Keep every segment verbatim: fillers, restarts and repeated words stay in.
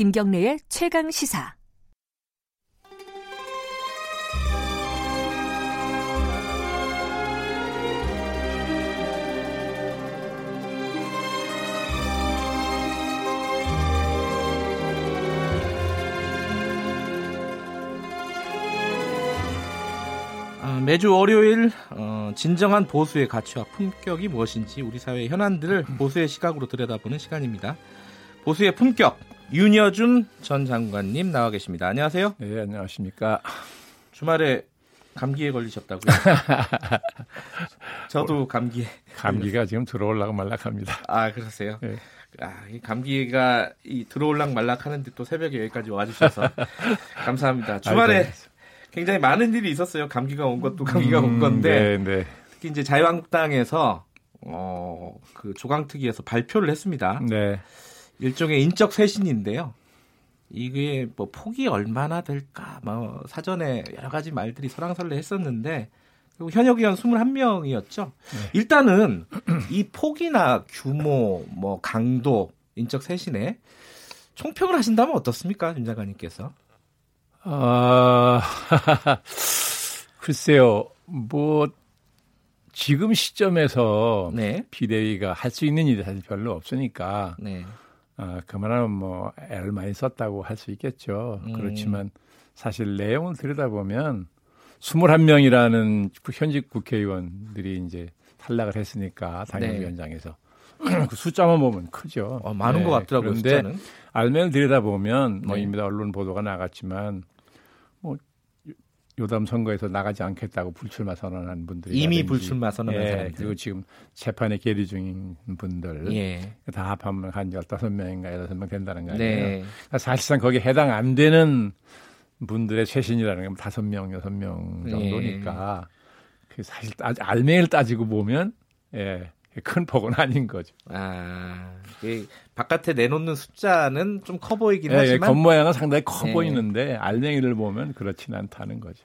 김경래의 최강시사. 매주 월요일 어, 진정한 보수의 가치와 품격이 무엇인지 우리 사회의 현안들을 보수의 시각으로 들여다보는 시간입니다. 보수의 품격, 윤여준 전 장관님 나와 계십니다. 안녕하세요. 네, 안녕하십니까. 주말에 감기에 걸리셨다고요? 저도 감기에. 감기가 지금 들어올락 말락합니다. 아, 그러세요? 네. 아, 이 감기가 이 들어올락 말락하는데 또 새벽에 여기까지 와주셔서 감사합니다. 주말에. 아이고. 굉장히 많은 일이 있었어요. 감기가 온 것도 감기가 음, 온 건데. 네, 네. 특히 이제 자유한국당에서 어, 그 조강특위에서 발표를 했습니다. 네. 일종의 인적 쇄신인데요. 이게 뭐 폭이 얼마나 될까? 뭐 사전에 여러 가지 말들이 설왕설래 했었는데 그리고 현역 의원 이십일 명이었죠. 네. 일단은 이 폭이나 규모, 뭐 강도, 인적 쇄신에 총평을 하신다면 어떻습니까? 윤 장관님께서. 아, 글쎄요, 뭐, 지금 시점에서 네. 비대위가 할 수 있는 일이 사실 별로 없으니까, 네. 아, 그만하면 뭐, 애를 많이 썼다고 할 수 있겠죠. 음. 그렇지만 사실 내용을 들여다보면, 이십일 명이라는 현직 국회의원들이 이제 탈락을 했으니까, 당협위원장에서. 네. 그 숫자만 보면 크죠. 어, 많은 네. 것 같더라고요, 그런데 숫자는. 알면을 들여다보면, 뭐, 네. 이미 언론 보도가 나갔지만, 뭐 요담 선거에서 나가지 않겠다고 불출마 선언한 분들이 이미 불출마 선언한 예, 사람들 그리고 지금 재판에 계류 중인 분들 예. 다 합하면 한 십오 명인가 십육 명 된다는 거 아니에요. 네. 그러니까 사실상 거기에 해당 안 되는 분들의 최신이라는 건 다섯 명, 여섯 명 정도니까 예. 사실 알맹이를 따지고 보면 예, 큰 폭은 아닌 거죠. 아, 예, 바깥에 내놓는 숫자는 좀 커 보이긴 예, 하지만 겉모양은 상당히 커 예. 보이는데 알맹이를 보면 그렇진 않다는 거죠.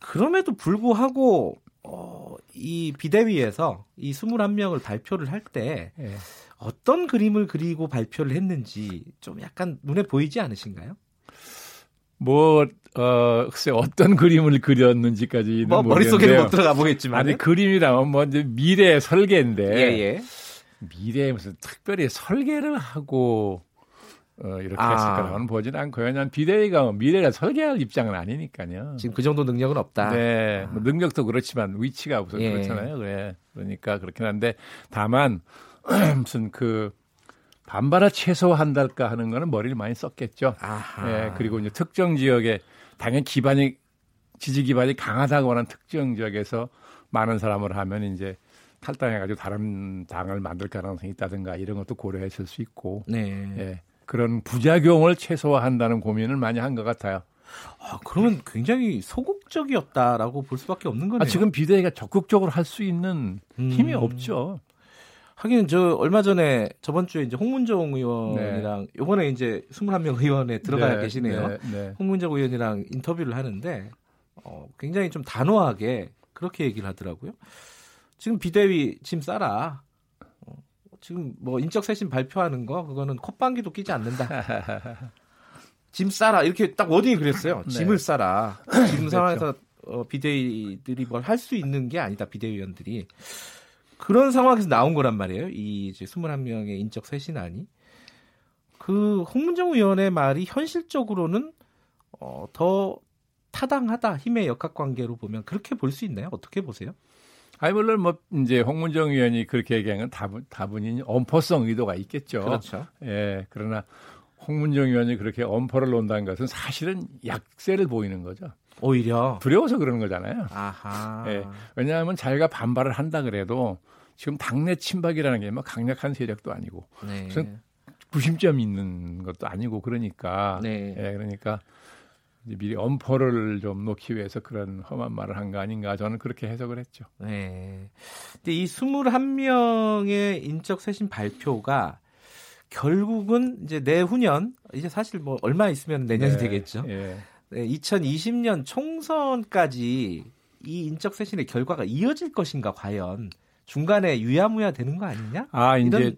그럼에도 불구하고 어, 이 비대위에서 이 이십일 명을 발표를 할 때 예. 어떤 그림을 그리고 발표를 했는지 좀 약간 눈에 보이지 않으신가요? 뭐 어, 글쎄 어떤 그림을 그렸는지까지는 뭐, 머릿속에는 못 들어가 보겠지만 아니 그림이라면 뭐 이제 미래의 설계인데 예, 예. 미래에 무슨 특별히 설계를 하고 어, 이렇게 아. 했을 거라고는 보진 않고요. 왜냐하면 비대위가 미래를 설계할 입장은 아니니까요. 지금 그 정도 능력은 없다. 네, 아. 뭐 능력도 그렇지만 위치가 우선 예. 그렇잖아요. 그래. 그러니까 그렇긴 한데 다만 무슨 그 반발을 최소화한달까 하는 거는 머리를 많이 썼겠죠. 예, 그리고 이제 특정 지역에 당연히 기반이 지지 기반이 강하다고 하는 특정 지역에서 많은 사람을 하면 이제 탈당해가지고 다른 당을 만들 가능성이 있다든가 이런 것도 고려했을 수 있고 네. 예, 그런 부작용을 최소화한다는 고민을 많이 한 것 같아요. 아, 그러면 굉장히 소극적이었다라고 볼 수밖에 없는 거네요. 아, 지금 비대위가 적극적으로 할 수 있는 힘이 음. 없죠. 하긴 저 얼마 전에 저번 주에 이제 홍문종 의원이랑 네. 이번에 이제 이십일 명 의원에 들어가 네, 계시네요. 네, 네. 홍문종 의원이랑 인터뷰를 하는데 어, 굉장히 좀 단호하게 그렇게 얘기를 하더라고요. 지금 비대위 짐 싸라. 어, 지금 뭐 인적 쇄신 발표하는 거 그거는 콧방귀도 끼지 않는다. 짐 싸라 이렇게 딱 워딩이 그랬어요. 네. 짐을 싸라. 지금 상황에서 어, 비대위들이 뭘 할 수 있는 게 아니다. 비대위원들이. 그런 상황에서 나온 거란 말이에요. 이 이제 이십일 명의 인적 쇄신안이. 그 홍문정 의원의 말이 현실적으로는 어, 더 타당하다. 힘의 역학관계로 보면 그렇게 볼 수 있나요? 어떻게 보세요? 아니 물론 뭐 이제 홍문정 의원이 그렇게 얘기한 건 다분, 다분히 엄포성 의도가 있겠죠. 그렇죠. 예, 그러나 홍문정 의원이 그렇게 엄포를 논다는 것은 사실은 약세를 보이는 거죠. 오히려 두려워서 그러는 거잖아요. 아하. 예, 왜냐하면 자기가 반발을 한다 그래도 지금 당내 친박이라는 게 막 강력한 세력도 아니고 네. 무슨 구심점 있는 것도 아니고 그러니까 네. 예, 그러니까 이제 미리 엄포를 좀 놓기 위해서 그런 험한 말을 한 거 아닌가 저는 그렇게 해석을 했죠. 네. 근데 이 이십일 명의 인적 쇄신 발표가 결국은 이제 내후년 이제 사실 뭐 얼마 있으면 내년이 네. 되겠죠. 예. 네, 이천이십 년 총선까지 이 인적 쇄신의 결과가 이어질 것인가 과연 중간에 유야무야 되는 거 아니냐? 아 이제 이런...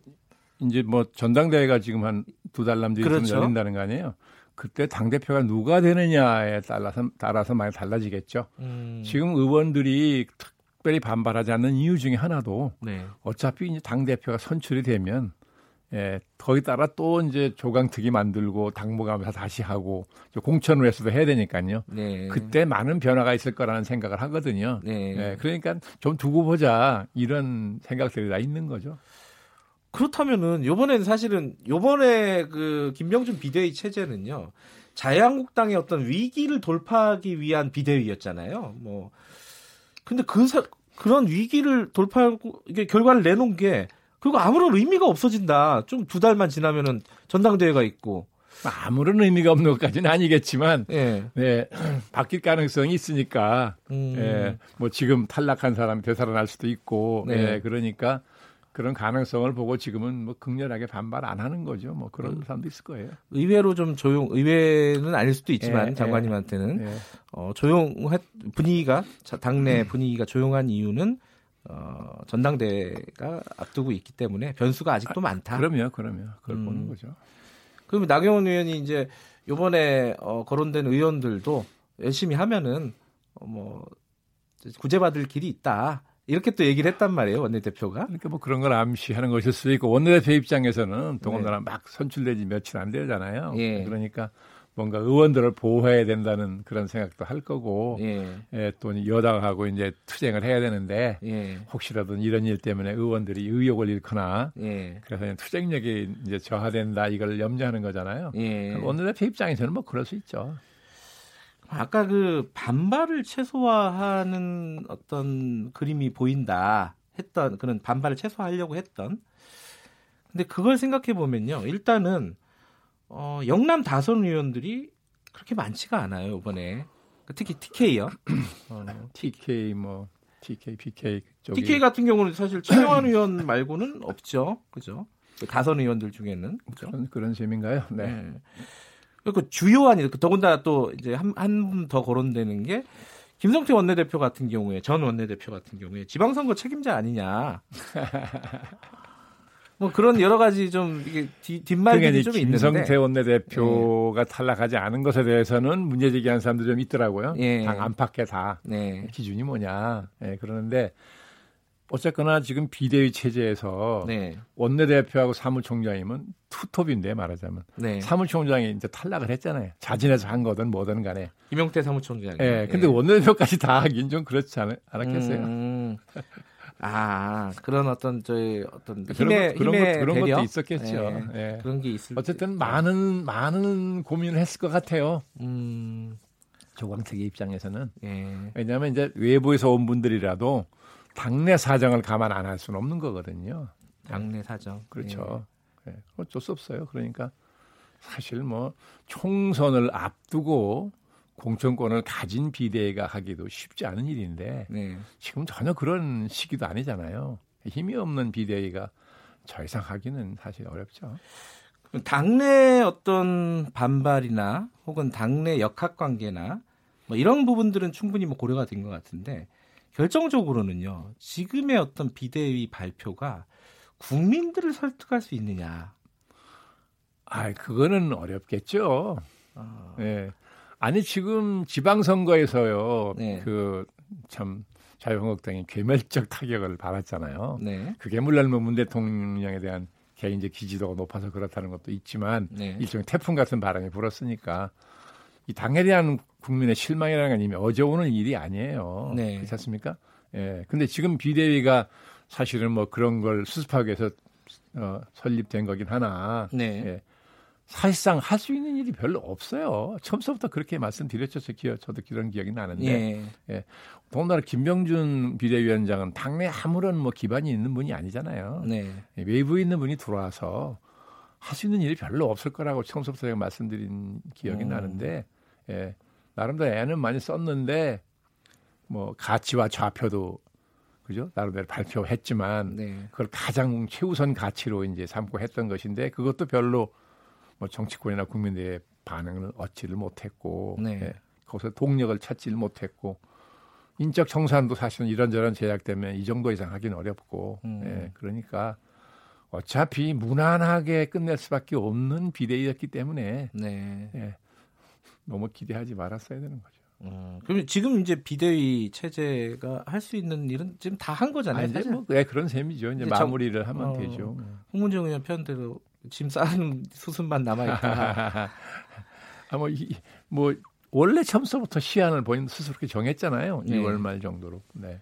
이제 뭐 전당대회가 지금 한 두 달 남짓 있으면 그렇죠. 열린다는 거 아니에요. 그때 당대표가 누가 되느냐에 따라서, 따라서 많이 달라지겠죠. 음. 지금 의원들이 특별히 반발하지 않는 이유 중에 하나도 네. 어차피 이제 당대표가 선출이 되면 예, 거기 따라 또 이제 조강특위 만들고 당무감사 다시 하고 공천을 해서도 해야 되니까요. 네. 그때 많은 변화가 있을 거라는 생각을 하거든요. 네. 예, 그러니까 좀 두고 보자 이런 생각들이 다 있는 거죠. 그렇다면은 이번에는 사실은 이번에 그 김병준 비대위 체제는요 자유한국당의 어떤 위기를 돌파하기 위한 비대위였잖아요. 뭐 근데 그 사, 그런 위기를 돌파하고 이게 결과를 내놓은 게 그리고 아무런 의미가 없어진다. 좀 두 달만 지나면은 전당대회가 있고 아무런 의미가 없는 것까지는 아니겠지만, 예, 네, 바뀔 가능성이 있으니까, 음. 예, 뭐 지금 탈락한 사람이 되살아날 수도 있고, 네. 예, 그러니까 그런 가능성을 보고 지금은 뭐 극렬하게 반발 안 하는 거죠. 뭐 그런 음. 사람도 있을 거예요. 의외로 좀 조용, 의외는 아닐 수도 있지만 예, 장관님한테는 예. 어, 조용한 분위기가 당내 분위기가 조용한 이유는. 어, 전당대회가 앞두고 있기 때문에 변수가 아직도 아, 많다. 그럼요, 그럼요. 그걸 음. 보는 거죠. 그럼 나경원 의원이 이제 이번에 어, 거론된 의원들도 열심히 하면은 어, 뭐 구제받을 길이 있다. 이렇게 또 얘기를 했단 말이에요, 원내대표가. 그러니까 뭐 그런 걸 암시하는 것일 수도 있고 원내대표 입장에서는 동원나랑 네. 막 선출되지 며칠 안 되잖아요. 예. 그러니까. 뭔가 의원들을 보호해야 된다는 그런 생각도 할 거고 예. 예, 또 여당하고 이제 투쟁을 해야 되는데 예. 혹시라도 이런 일 때문에 의원들이 의욕을 잃거나 예. 그래서 투쟁력이 이제 저하된다 이걸 염려하는 거잖아요. 예. 원내대표 입장에서는 뭐 그럴 수 있죠. 아까 그 반발을 최소화하는 어떤 그림이 보인다 했던 그런 반발을 최소화하려고 했던 근데 그걸 생각해 보면요. 일단은 어, 영남 다선 의원들이 그렇게 많지가 않아요, 이번에. 특히 티케이요. 어, 티케이, 뭐, 티케이, 피케이. 쪽이. 티케이 같은 경우는 사실 최영안 의원 말고는 없죠. 그죠? 다선 의원들 중에는. 그죠? 그런, 그런 셈인가요? 네. 네. 그리고 주요한, 더군다나 또 이제 한, 한 분 더 거론되는 게 김성태 원내대표 같은 경우에, 전 원내대표 같은 경우에 지방선거 책임자 아니냐. 뭐 그런 여러 가지 좀 이게 뒷말들이 좀 있는데 김성태 원내대표가 예. 탈락하지 않은 것에 대해서는 문제제기한 사람들이 좀 있더라고요. 예. 당 안팎에 다 예. 기준이 뭐냐. 예, 그러는데 어쨌거나 지금 비대위 체제에서 네. 원내대표하고 사무총장님은 투톱인데 말하자면 네. 사무총장이 이제 탈락을 했잖아요. 자진해서 한 거든 뭐든 간에. 김영태 사무총장. 예, 예. 근데 원내대표까지 다 하긴 좀 그렇지 않, 않았겠어요. 음. 아 그런 어떤 저희 어떤 힘의, 그런, 힘의 그런, 것, 그런 것도 있었겠죠. 예, 예. 그런 게 있을. 어쨌든 많은 많은 고민을 했을 것 같아요. 음. 조광택의 입장에서는 예. 왜냐하면 이제 외부에서 온 분들이라도 당내 사정을 감안 안 할 수는 없는 거거든요. 당내 사정 그렇죠. 예. 예. 어쩔 수 없어요. 그러니까 사실 뭐 총선을 앞두고. 공천권을 가진 비대위가 하기도 쉽지 않은 일인데 네. 지금 전혀 그런 시기도 아니잖아요. 힘이 없는 비대위가 저 이상 하기는 사실 어렵죠. 당내 어떤 반발이나 혹은 당내 역학관계나 뭐 이런 부분들은 충분히 뭐 고려가 된 것 같은데 결정적으로는요. 지금의 어떤 비대위 발표가 국민들을 설득할 수 있느냐. 아, 그거는 어렵겠죠. 아... 네. 아니 지금 지방선거에서요. 네. 그 참 자유한국당이 괴멸적 타격을 받았잖아요. 네. 그게 물론 문 대통령에 대한 개인적 지지도가 높아서 그렇다는 것도 있지만 네. 일종의 태풍 같은 바람이 불었으니까 이 당에 대한 국민의 실망이라는 건 이미 어제 오는 일이 아니에요. 네. 그렇지 않습니까? 예. 근데 지금 비대위가 사실은 뭐 그런 걸 수습하기 위해서 어, 설립된 거긴 하나. 네. 예. 사실상 할 수 있는 일이 별로 없어요. 처음서부터 그렇게 말씀드렸죠. 저도 그런 기억이 나는데. 예. 예. 더군다나 김병준 비대위원장은 당내 아무런 뭐 기반이 있는 분이 아니잖아요. 네. 예. 외부에 있는 분이 들어와서 할 수 있는 일이 별로 없을 거라고 처음서부터 제가 말씀드린 기억이 음. 나는데 예. 나름대로 애는 많이 썼는데 뭐 가치와 좌표도 그죠? 나름대로 발표했지만 네. 그걸 가장 최우선 가치로 이제 삼고 했던 것인데 그것도 별로 뭐 정치권이나 국민들의 반응을 얻지를 못했고 네. 예, 거기서 동력을 찾지를 못했고 인적 청산도 사실은 이런저런 제약 때문에 이 정도 이상 하긴 어렵고 음. 예, 그러니까 어차피 무난하게 끝낼 수밖에 없는 비대위였기 때문에 네. 예, 너무 기대하지 말았어야 되는 거죠. 음, 그럼 지금 이제 비대위 체제가 할 수 있는 일은 지금 다 한 거잖아요. 아니, 사실 뭐, 네, 그런 셈이죠. 이제, 이제 마무리를 정, 하면 어, 되죠. 홍문정 의원 편대로 짐 싸는 수순만 남아있다. 아, 뭐, 이, 뭐 원래 처음서부터 시한을 본인 스스로 정했잖아요. 네. 이월 말 정도로. 네.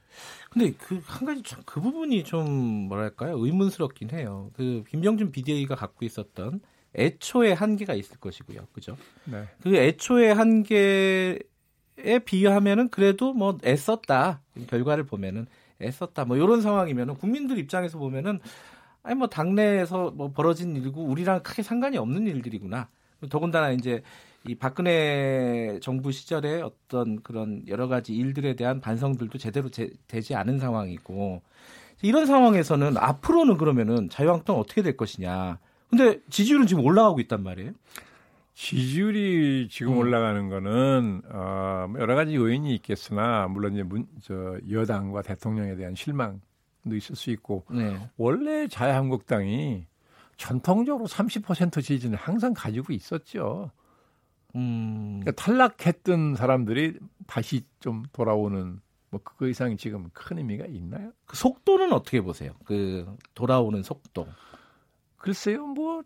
근데 그 한 가지 참 그 부분이 좀 뭐랄까요? 의문스럽긴 해요. 그 김병준 비대위가 갖고 있었던 애초의 한계가 있을 것이고요. 그죠? 네. 그 애초의 한계 에 비유하면은 그래도 뭐 애썼다 결과를 보면은 애썼다 뭐 이런 상황이면은 국민들 입장에서 보면은 아니 뭐 당내에서 뭐 벌어진 일이고 우리랑 크게 상관이 없는 일들이구나. 더군다나 이제 이 박근혜 정부 시절의 어떤 그런 여러 가지 일들에 대한 반성들도 제대로 제, 되지 않은 상황이고 이런 상황에서는 앞으로는 그러면은 자유한국당 어떻게 될 것이냐. 근데 지지율은 지금 올라가고 있단 말이에요. 지지율이 지금 올라가는 거는 어, 여러 가지 요인이 있겠으나 물론 이제 문, 저 여당과 대통령에 대한 실망도 있을 수 있고 네. 원래 자유한국당이 전통적으로 삼십 퍼센트 지지는 항상 가지고 있었죠. 음. 그러니까 탈락했던 사람들이 다시 좀 돌아오는 뭐 그 이상이 지금 큰 의미가 있나요? 그 속도는 어떻게 보세요? 그 돌아오는 속도. 글쎄요, 뭐.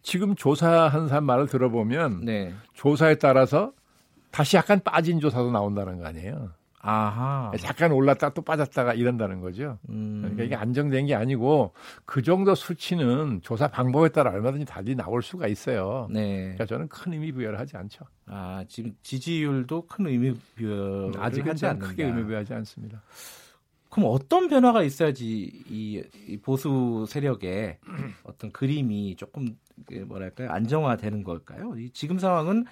지금 조사한 사람 말을 들어보면 네. 조사에 따라서 다시 약간 빠진 조사도 나온다는 거 아니에요. 아하. 약간 올랐다 또 빠졌다가 이런다는 거죠. 음. 그러니까 이게 안정된 게 아니고 그 정도 수치는 조사 방법에 따라 얼마든지 달리 나올 수가 있어요. 네. 그러니까 저는 큰 의미 부여를 하지 않죠. 아, 지금 지지율도 큰 의미 부여를 아직은 하지 않는다. 크게 의미 부여하지 않습니다. 그럼 어떤 변화가 있어야지 이, 이 보수 세력의 어떤 그림이 조금 뭐랄까요 안정화되는 걸까요? 이 지금 상황은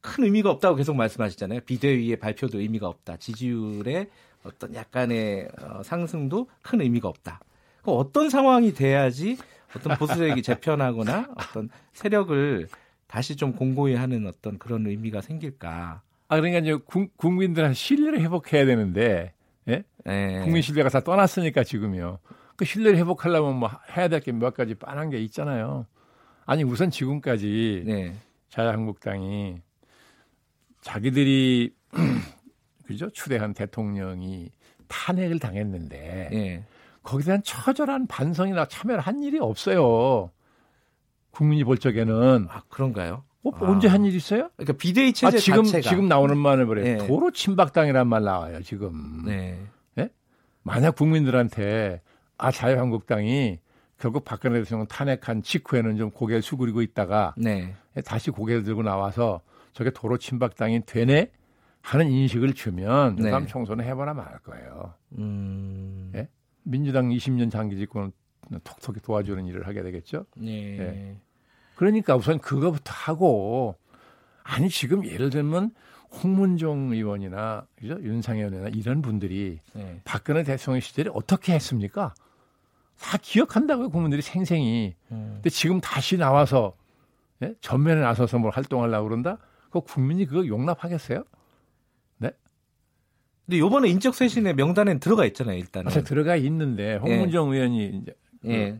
큰 의미가 없다고 계속 말씀하시잖아요. 비대위의 발표도 의미가 없다. 지지율의 어떤 약간의 어, 상승도 큰 의미가 없다. 그럼 어떤 상황이 돼야지 어떤 보수 세력이 재편하거나 어떤 세력을 다시 좀 공고히 하는 어떤 그런 의미가 생길까? 아 그러니까 이제 국민들한테 신뢰를 회복해야 되는데. 예? 네. 국민 신뢰가 다 떠났으니까 지금요. 그 신뢰를 회복하려면 뭐 해야 될 게 몇 가지 빤한 게 있잖아요. 아니 우선 지금까지 네. 자유한국당이 자기들이 그죠 추대한 대통령이 탄핵을 당했는데 네. 거기에 대한 처절한 반성이나 참여를 한 일이 없어요. 국민이 볼 적에는. 아 그런가요? 어, 아. 언제 한 일 있어요? 그러니까 비대위 체제 아, 지금, 자체가 지금 나오는 말을 그래. 네. 도로 친박당이란 말 나와요 지금. 네. 네? 만약 국민들한테 아 자유한국당이 결국 박근혜 대통령 탄핵한 직후에는 좀 고개를 수그리고 있다가 네. 다시 고개를 들고 나와서 저게 도로 친박당이 되네 하는 인식을 주면 네. 다음 총선을 해보나 말 거예요. 음... 네? 민주당 이십 년 장기 집권을 톡톡히 도와주는 일을 하게 되겠죠. 네. 네. 그러니까 우선 그거부터 하고 아니 지금 예를 들면 홍문종 의원이나 그죠? 윤상현 의원이나 이런 분들이 네. 박근혜 대통령 시절에 어떻게 했습니까? 다 기억한다고요. 국민들이 생생히. 음. 근데 지금 다시 나와서 네? 전면에 나서서 뭘 활동하려고 그런다? 그 국민이 그거 용납하겠어요? 네? 근데 이번에 인적쇄신의 명단엔 들어가 있잖아요. 일단은. 사실 들어가 있는데 홍문종 예. 의원이 이제 예.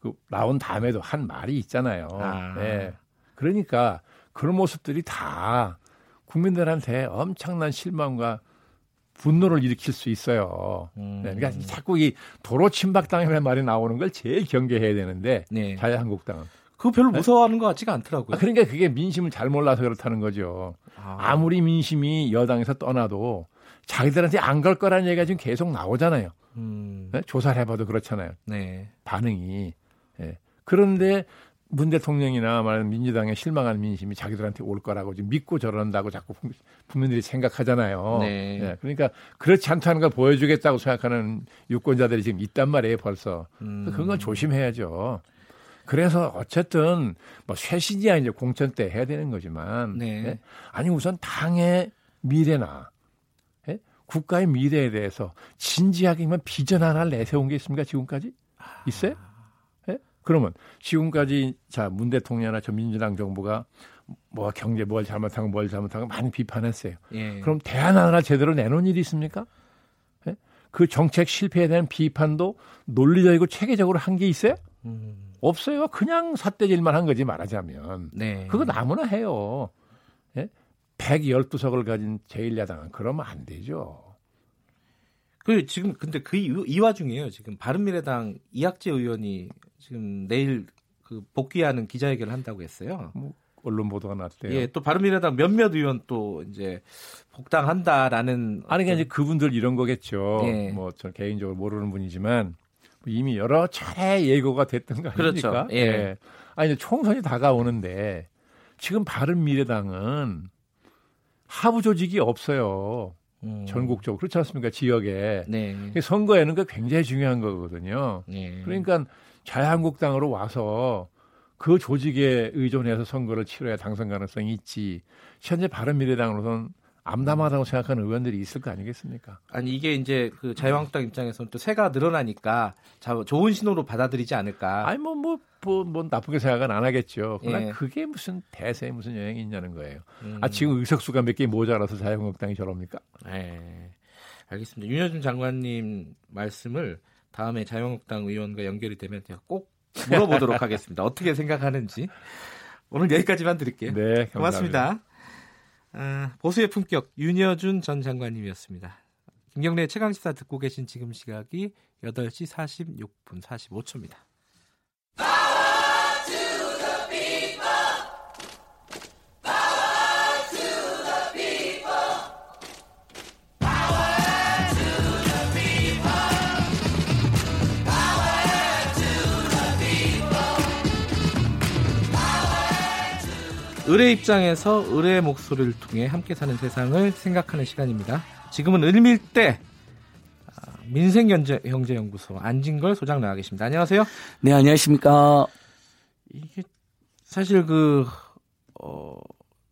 그, 그 나온 다음에도 한 말이 있잖아요. 아. 네. 그러니까 그런 모습들이 다 국민들한테 엄청난 실망과 분노를 일으킬 수 있어요. 음. 네. 그러니까 자꾸 이 도로 친박당이라는 말이 나오는 걸 제일 경계해야 되는데 네. 자유한국당은. 그거 별로 무서워하는 네. 것 같지가 않더라고요. 아, 그러니까 그게 민심을 잘 몰라서 그렇다는 거죠. 아. 아무리 민심이 여당에서 떠나도 자기들한테 안 걸 거라는 얘기가 지금 계속 나오잖아요. 음. 네? 조사를 해봐도 그렇잖아요. 네. 반응이. 예. 그런데 문 대통령이나 말하는 민주당에 실망한 민심이 자기들한테 올 거라고 지금 믿고 저런다고 자꾸 국민들이 생각하잖아요. 네. 예. 그러니까 그렇지 않다는 걸 보여주겠다고 생각하는 유권자들이 지금 있단 말이에요, 벌써. 음. 그건 조심해야죠. 그래서 어쨌든 뭐 쇄신이야 이제 공천 때 해야 되는 거지만, 네. 예? 아니 우선 당의 미래나. 예? 국가의 미래에 대해서 진지하게만 비전 하나 내세운 게 있습니까? 지금까지 있어요? 그러면 지금까지 자, 문 대통령이나 저 민주당 정부가 뭐 경제 뭘 잘못하고 뭘 잘못하고 많이 비판했어요. 예. 그럼 대안 하나 제대로 내놓은 일이 있습니까? 예? 그 정책 실패에 대한 비판도 논리적이고 체계적으로 한 게 있어요? 음. 없어요. 그냥 삿대질만 한 거지 말하자면. 네. 그거 아무나 해요. 예? 백십이 석을 가진 제일 야당은 그러면 안 되죠. 그 지금 근데 그 이 와중에요. 지금 바른미래당 이학재 의원이 지금 내일 그 복귀하는 기자회견을 한다고 했어요. 뭐 언론 보도가 났대요. 예, 또 바른미래당 몇몇 의원 또 이제 복당한다라는 아니 그냥 이제 그분들 이런 거겠죠. 예. 뭐 저 개인적으로 모르는 분이지만 이미 여러 차례 예고가 됐던 거 아닙니까? 그렇죠. 예. 예. 아니 총선이 다가오는데 지금 바른미래당은 하부 조직이 없어요. 음. 전국적으로 그렇지 않습니까? 지역에. 네. 선거에는 그 굉장히 중요한 거거든요. 네. 그러니까 자유한국당으로 와서 그 조직에 의존해서 선거를 치러야 당선 가능성이 있지. 현재 바른미래당으로서는 암담하다고 생각하는 의원들이 있을 거 아니겠습니까? 아니 이게 이제 그 자유한국당 입장에서는 또 세가 늘어나니까 좋은 신호로 받아들이지 않을까? 아니 뭐 뭐 뭐, 뭐 나쁘게 생각은 안 하겠죠. 그러나 예. 그게 무슨 대세에 무슨 영향이 있냐는 거예요. 음. 아 지금 의석수가 몇 개 모자라서 자유한국당이 저럽니까? 예. 알겠습니다. 윤여준 장관님 말씀을 다음에 자유한국당 의원과 연결이 되면 제가 꼭 물어보도록 하겠습니다. 어떻게 생각하는지 오늘 여기까지만 드릴게요. 네, 감사합니다. 고맙습니다. 아, 보수의 품격 윤여준 전 장관님이었습니다. 김경래의 최강시사 듣고 계신 지금 시각이 여덟 시 사십육 분 사십오 초입니다. Power to the people. Power to the people. Power to the people. Power to the people. 을의 입장에서 을의 목소리를 통해 함께 사는 세상을 생각하는 시간입니다. 지금은 을밀대 민생경제연구소 안진걸 소장 나와 계십니다. 안녕하세요. 네, 안녕하십니까. 이게 사실 그 어,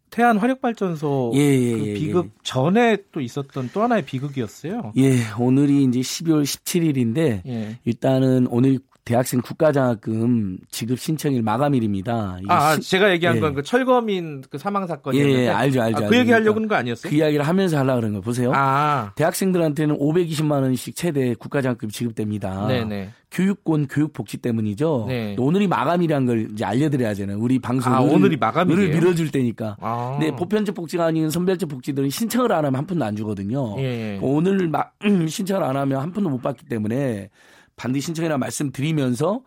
태안 화력발전소 예, 예, 그 비극 예, 예. 전에 또 있었던 또 하나의 비극이었어요. 예, 오늘이 이제 십이월 십칠일인데 예. 일단은 오늘 대학생 국가장학금 지급 신청일 마감일입니다. 아, 아 시, 제가 얘기한 예. 건 그 철거민 그 사망 사건이었는데. 예, 알죠, 알죠. 아, 그 얘기 하려고 그러니까, 하는 거 아니었어요? 그 이야기를 하면서 하려고 그런 거 보세요. 아. 대학생들한테는 오백이십만 원씩 최대 국가장학금 지급됩니다. 네네. 교육권 교육복지 때문이죠. 네. 오늘이 마감이라는 걸 이제 알려드려야 되는 우리 방송을 아, 오늘이 마감이에요? 밀어줄 테니까. 아. 네, 보편적 복지가 아닌 선별적 복지들은 신청을 안 하면 한 푼도 안 주거든요. 예. 오늘 마, 신청을 안 하면 한 푼도 못 받기 때문에 반드시 신청이라 말씀드리면서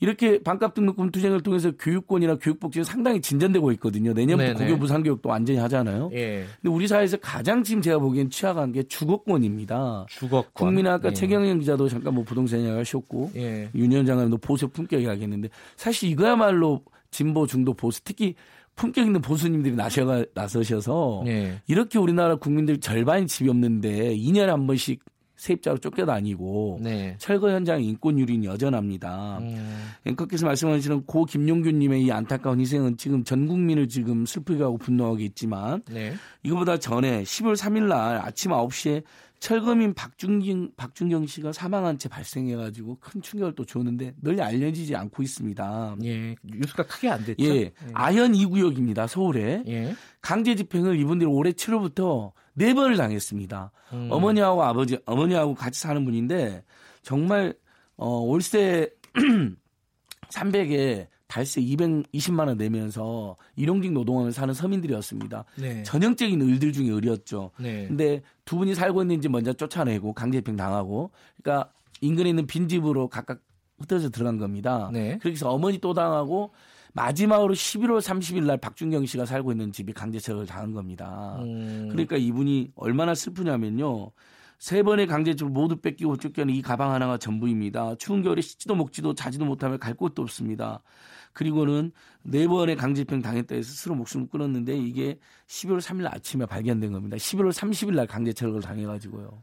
이렇게 반값 등록금 투쟁을 통해서 교육권이나 교육복지는 상당히 진전되고 있거든요. 내년부터 네네. 고교 무상교육도 완전히 하잖아요. 예. 근데 우리 사회에서 가장 지금 제가 보기엔 취약한 게 주거권입니다. 주거권. 국민의 아까 예. 최경영 기자도 잠깐 뭐 부동산 이야기하셨고 예. 윤여준 장관님도 보수의 품격 이야기했는데 사실 이거야말로 진보, 중도, 보수 특히 품격 있는 보수님들이 나셔가, 나서셔서 예. 이렇게 우리나라 국민들 절반이 집이 없는데 이 년에 한 번씩 세입자로 쫓겨다니고 네. 철거 현장 인권 유린이 여전합니다. 음. 앵커께서 말씀하시는 고 김용균님의 이 안타까운 희생은 지금 전 국민을 지금 슬프게 하고 분노하게 있지만 네. 이거보다 전에 십이월 삼일 날 아침 아홉 시에 철거민 박준경, 박준경 씨가 사망한 채 발생해가지고 큰 충격을 또 줬는데 널리 알려지지 않고 있습니다. 예, 뉴스가 크게 안 됐죠. 예, 예. 아현 이 구역입니다. 서울에. 예. 강제 집행을 이분들이 올해 칠월부터 네 번을 당했습니다. 음. 어머니하고 아버지, 어머니하고 같이 사는 분인데 정말 어, 월세 삼백에 달세 이백이십만 원 내면서 일용직 노동하며 사는 서민들이었습니다. 네. 전형적인 을들 중에 을이었죠. 네. 근데 두 분이 살고 있는지 먼저 쫓아내고 강제집행 당하고 그러니까 인근에 있는 빈집으로 각각 흩어져 들어간 겁니다. 네. 그래서 어머니 또 당하고 마지막으로 십일월 삼십일 날 박준경 씨가 살고 있는 집이 강제 철거를 당한 겁니다. 음. 그러니까 이분이 얼마나 슬프냐면요. 세 번의 강제적으로 모두 뺏기고 쫓겨낸 이 가방 하나가 전부입니다. 추운 겨울에 씻지도 먹지도 자지도 못하며 갈 곳도 없습니다. 그리고는 네 번의 강제집행 당했다 해서 스스로 목숨을 끊었는데 이게 십이월 삼일 아침에 발견된 겁니다. 십일월 삼십일 날 강제 철거를 당해가지고요.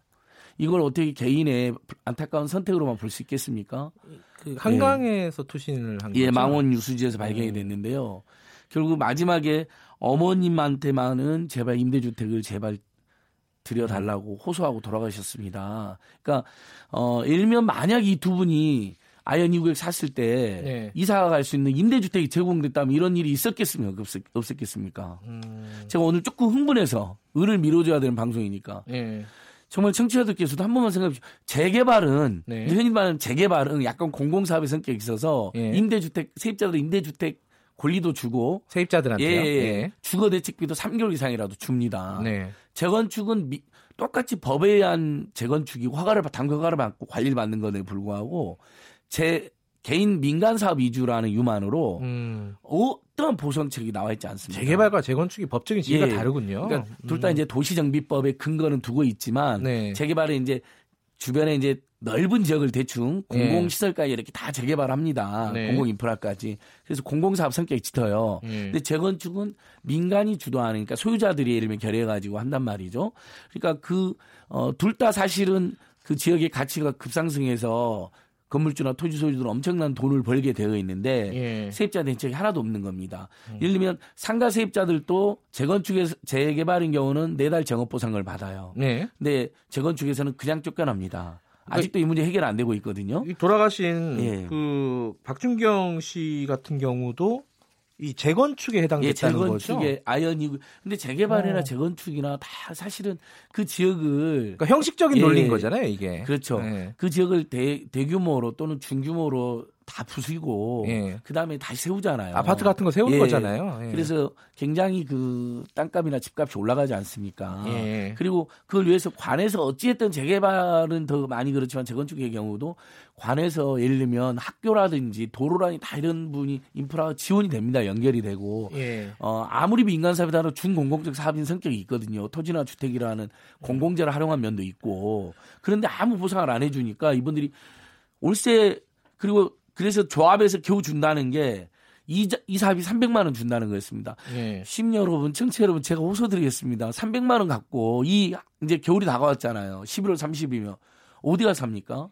이걸 어떻게 개인의 안타까운 선택으로만 볼 수 있겠습니까? 그 한강에서 예. 투신을 한 거죠. 예, 망원 유수지에서 발견이 됐는데요. 결국 마지막에 어머님한테만은 제발 임대주택을 제발 드려달라고 호소하고 돌아가셨습니다. 그러니까 어, 예를 들면 만약 이 두 분이 아현 이 구역 샀을 때 네. 이사 갈 수 있는 임대주택이 제공됐다면 이런 일이 있었겠습니까? 없었, 없었겠습니까? 음. 제가 오늘 조금 흥분해서 을을 밀어줘야 되는 방송이니까 네. 정말 청취자들께서도 한 번만 생각해 주세요. 재개발은 네. 흔히 말하는 재개발은 약간 공공사업의 성격이 있어서 예. 임대주택 세입자들 임대주택 권리도 주고 세입자들한테요. 예, 예. 예. 주거 대책비도 삼 개월 이상이라도 줍니다. 네. 재건축은 미, 똑같이 법에 의한 재건축이고 허가를 당국 허가를 받고 관리를 받는 것에 불구하고 제 개인 민간 사업 위주라는 유만으로 음. 어떤 보상책이 나와 있지 않습니다. 재개발과 재건축이 법적인 지위가 예. 다르군요. 그러니까 음. 둘 다 이제 도시정비법의 근거는 두고 있지만 네. 재개발은 이제 주변에 이제 넓은 지역을 대충 공공시설까지 네. 이렇게 다 재개발합니다. 네. 공공인프라까지. 그래서 공공사업 성격이 짙어요. 네. 근데 재건축은 민간이 주도하니까 소유자들이 예를 들면 결의해가지고 한단 말이죠. 그러니까 그 어, 둘 다 사실은 그 지역의 가치가 급상승해서 건물주나 토지 소유주들은 엄청난 돈을 벌게 되어 있는데 예. 세입자 대책이 하나도 없는 겁니다. 음. 예를 들면 상가 세입자들도 재건축에서 재개발인 경우는 네 달 정업 보상을 받아요. 네. 근데 재건축에서는 그냥 쫓겨납니다. 아직도 이 문제 해결 안 되고 있거든요. 돌아가신 예. 그 박준경 씨 같은 경우도 이 재건축에 해당됐다는 예, 재건축에 거죠? 아연이고. 근데 재개발이나 어. 재건축이나 다 사실은 그 지역을 그러니까 형식적인 예, 논리인 거잖아요, 이게. 그렇죠. 예. 그 지역을 대, 대규모로 또는 중규모로 다 부수고 예. 그다음에 다시 세우잖아요. 아파트 같은 거 세우는 예. 거잖아요. 예. 그래서 굉장히 그 땅값이나 집값이 올라가지 않습니까? 예. 그리고 그걸 위해서 관에서 어찌했든 재개발은 더 많이 그렇지만 재건축의 경우도 관에서 예를 들면 학교라든지 도로라든지 다 이런 분이 인프라 지원이 됩니다. 연결이 되고 예. 어, 아무리 민간사업이라도 준공공적 사업인 성격이 있거든요. 토지나 주택이라는 공공재를 활용한 면도 있고 그런데 아무 보상을 안 해주니까 이분들이 월세 그리고 그래서 조합에서 겨우 준다는 게 이, 이 사업이 삼백만 원 준다는 거였습니다. 예. 시민 여러분, 청취자 여러분, 제가 호소드리겠습니다. 삼백만 원 갖고 이 이제 겨울이 다가왔잖아요. 십일월 삼십이면 어디가 삽니까?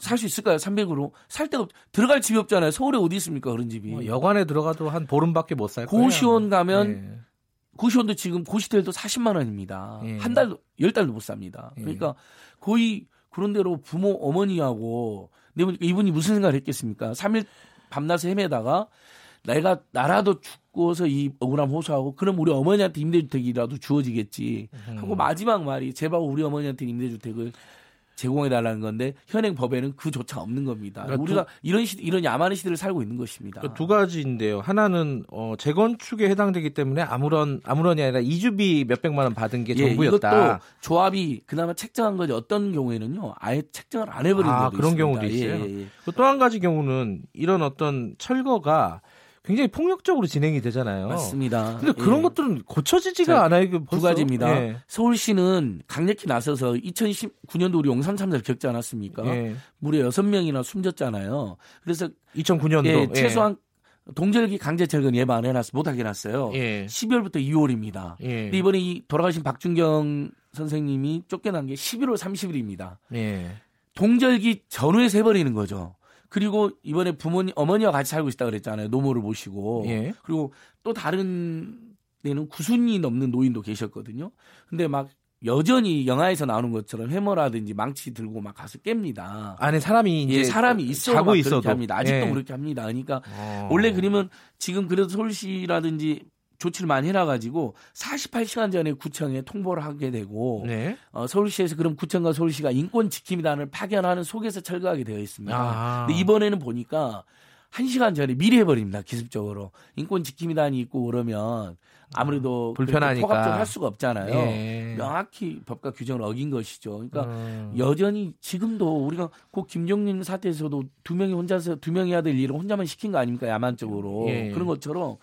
살 수 있을까요? 삼백으로 살 데가 없, 들어갈 집이 없잖아요. 서울에 어디 있습니까? 그런 집이. 뭐 여관에 들어가도 한 보름밖에 못 살 거예요. 고시원 가면 예. 고시원도 지금 고시텔도 사십만 원입니다. 예. 한 달도 열 달도 못 삽니다. 그러니까 예. 거의 그런 대로 부모 어머니하고 이분이 무슨 생각을 했겠습니까? 삼 일 밤낮에 헤매다가 내가 나라도 죽고서 이 억울함 호소하고 그럼 우리 어머니한테 임대주택이라도 주어지겠지 하고 마지막 말이 제발 우리 어머니한테 임대주택을 제공해달라는 건데 현행 법에는 그조차 없는 겁니다. 그러니까 우리가 두, 이런 시, 이런 야만의 시대를 살고 있는 것입니다. 두 가지인데요. 하나는 어, 재건축에 해당되기 때문에 아무런 아무런이 아니라 이주비 몇백만 원 받은 게 예, 전부였다. 이것도 조합이 그나마 책정한 거지 어떤 경우에는요 아예 책정을 안 해버린 아, 경우도 그런 있습니다. 경우도 있어요. 예, 예, 예. 또 한 가지 경우는 이런 어떤 철거가 굉장히 폭력적으로 진행이 되잖아요. 맞습니다. 근데 그런 예. 것들은 고쳐지지가 자, 않아요. 벌써? 두 가지입니다. 예. 서울시는 강력히 나서서 이천십구 년도 우리 용산 참사를 겪지 않았습니까? 예. 무려 여섯 명이나 숨졌잖아요. 그래서 이천구 년도 예, 최소한 예. 동절기 강제 철거는 예방 해놨, 못하게 해놨어요. 예. 십이월부터 이월입니다. 예. 근데 이번에 이 돌아가신 박준경 선생님이 쫓겨난 게 십일월 삼십일입니다. 예. 동절기 전후에 세버리는 거죠. 그리고 이번에 부모님, 어머니와 같이 살고 있다 그랬잖아요. 노모를 모시고. 예. 그리고 또 다른 데는 구순이 넘는 노인도 계셨거든요. 근데 막 여전히 영화에서 나오는 것처럼 해머라든지 망치 들고 막 가서 깹니다. 안에 사람이 이제. 예, 사람이 있어도 자고 있어도. 그렇게 합니다. 아직도 예. 그렇게 합니다. 그러니까 오. 원래 그림은 지금 그래도 서울시라든지 조치를 많이 해놔가지고 사십팔 시간 전에 구청에 통보를 하게 되고 네. 어, 서울시에서 그럼 구청과 서울시가 인권지킴이단을 파견하는 속에서 철거하게 되어 있습니다. 아. 근데 이번에는 보니까 한 시간 전에 미리 해버립니다. 기습적으로. 인권지킴이단이 있고 그러면 아무래도 불편하니까 포괄적으로 할 수가 없잖아요. 예. 명확히 법과 규정을 어긴 것이죠. 그러니까 음. 여전히 지금도 우리가 그 김종민 사태에서도 두 명이 혼자서 두 명이 해야 될 일을 혼자만 시킨 거 아닙니까? 야만적으로. 예. 그런 것처럼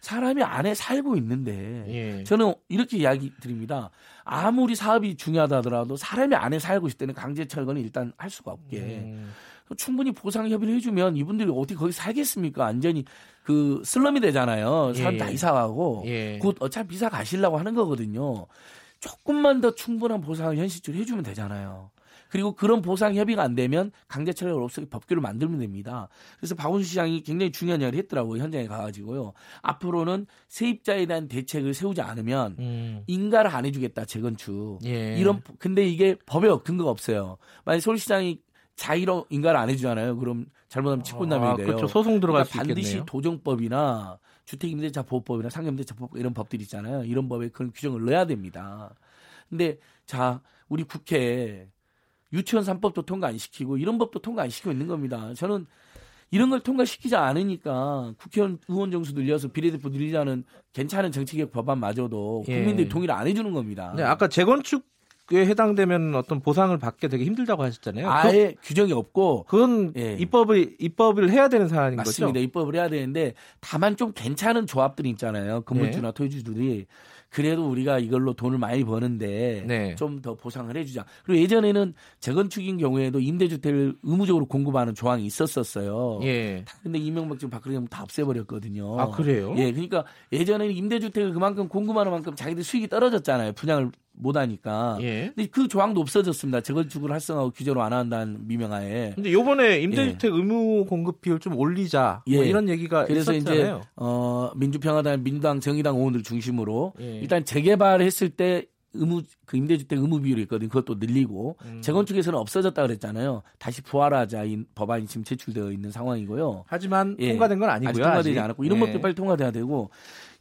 사람이 안에 살고 있는데 예. 저는 이렇게 이야기 드립니다. 아무리 사업이 중요하다 하더라도 사람이 안에 살고 있을 때는 강제 철거는 일단 할 수가 없게 음. 충분히 보상 협의를 해주면 이분들이 어떻게 거기 살겠습니까? 완전히 그 슬럼이 되잖아요. 사람 예. 다 이사가고 예. 곧 어차피 이사 가시려고 하는 거거든요. 조금만 더 충분한 보상을 현실적으로 해주면 되잖아요. 그리고 그런 보상 협의가 안 되면 강제 철거를 없애기 법규를 만들면 됩니다. 그래서 박원순 시장이 굉장히 중요한 이야기를 했더라고요. 현장에 가가지고요. 앞으로는 세입자에 대한 대책을 세우지 않으면 음. 인가를 안 해주겠다. 재건축. 예. 이런 근데 이게 법에 근거가 없어요. 만약 서울시장이 자의로 인가를 안 해주잖아요. 그럼 잘못하면 직권남용이 돼요. 아, 그렇죠. 소송 들어갈 그러니까 수 있겠네요. 반드시 도정법이나 주택임대차 보호법이나 상임임대차 보호법 이런 법들이 있잖아요. 이런 법에 그런 규정을 넣어야 됩니다. 근데 자, 우리 국회에 유치원 삼 법도 통과 안 시키고 이런 법도 통과 안 시키고 있는 겁니다. 저는 이런 걸 통과시키지 않으니까 국회의원 의원 정수 늘려서 비례대표 늘리자는 괜찮은 정치개혁 법안마저도 국민들이 예. 동의를 안 해주는 겁니다. 네, 아까 재건축에 해당되면 어떤 보상을 받게 되게 힘들다고 하셨잖아요. 아예 규정이 없고 그건 예. 입법을, 입법을 해야 되는 사안인 맞습니다. 거죠? 맞습니다. 입법을 해야 되는데 다만 좀 괜찮은 조합들이 있잖아요. 건물주나 예. 토지주들이. 그래도 우리가 이걸로 돈을 많이 버는데 네. 좀 더 보상을 해주자. 그리고 예전에는 재건축인 경우에도 임대주택을 의무적으로 공급하는 조항이 있었었어요. 그런데 예. 이명박 지금 박근혜 정부 다 없애버렸거든요. 아 그래요? 예, 그러니까 예전에는 임대주택을 그만큼 공급하는 만큼 자기들 수익이 떨어졌잖아요. 분양을 못하니까. 예. 근데 그 조항도 없어졌습니다. 재건축을 활성화하고 규제로 안 한다는 미명하에. 근데 이번에 임대주택 예. 의무 공급 비율 좀 올리자. 예. 뭐 이런 얘기가 그래서 있었잖아요. 이제 어, 민주평화당, 민주당, 정의당 의원들 중심으로 예. 일단 재개발했을 때 의무 그 임대주택 의무 비율이 있거든요. 그것도 늘리고 음. 재건축에서는 없어졌다 그랬잖아요. 다시 부활하자 인 법안이 지금 제출되어 있는 상황이고요. 하지만 예. 통과된 건 아니고요. 아직 통과되지 아직. 않았고 이런 예. 것들 빨리 통과돼야 되고.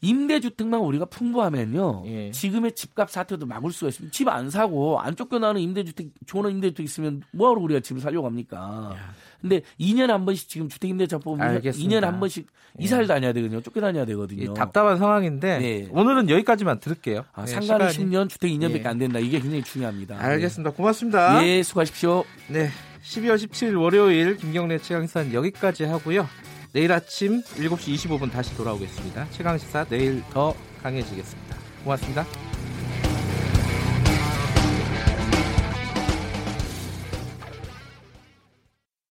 임대주택만 우리가 풍부하면요. 예. 지금의 집값 사태도 막을 수가 있습니다. 집 안 사고 안 쫓겨나는 임대주택, 좋은 임대주택 있으면 뭐하러 우리가 집을 살려고 합니까? 그런데 이 년에 한 번씩 지금 주택임대차법 이 년에 한 번씩 예. 이사를 다녀야 되거든요. 쫓겨다녀야 되거든요. 예, 답답한 상황인데 예. 오늘은 여기까지만 들을게요. 아, 예, 상가는 시간이... 십 년, 주택 이 년밖에 예. 안 된다. 이게 굉장히 중요합니다. 알겠습니다. 네. 고맙습니다. 예, 수고하십시오. 네, 십이월 십칠일 월요일 김경래 최강시사는 여기까지 하고요. 내일 아침 일곱 시 이십오 분 다시 돌아오겠습니다. 최강시사 내일 더 강해지겠습니다. 고맙습니다.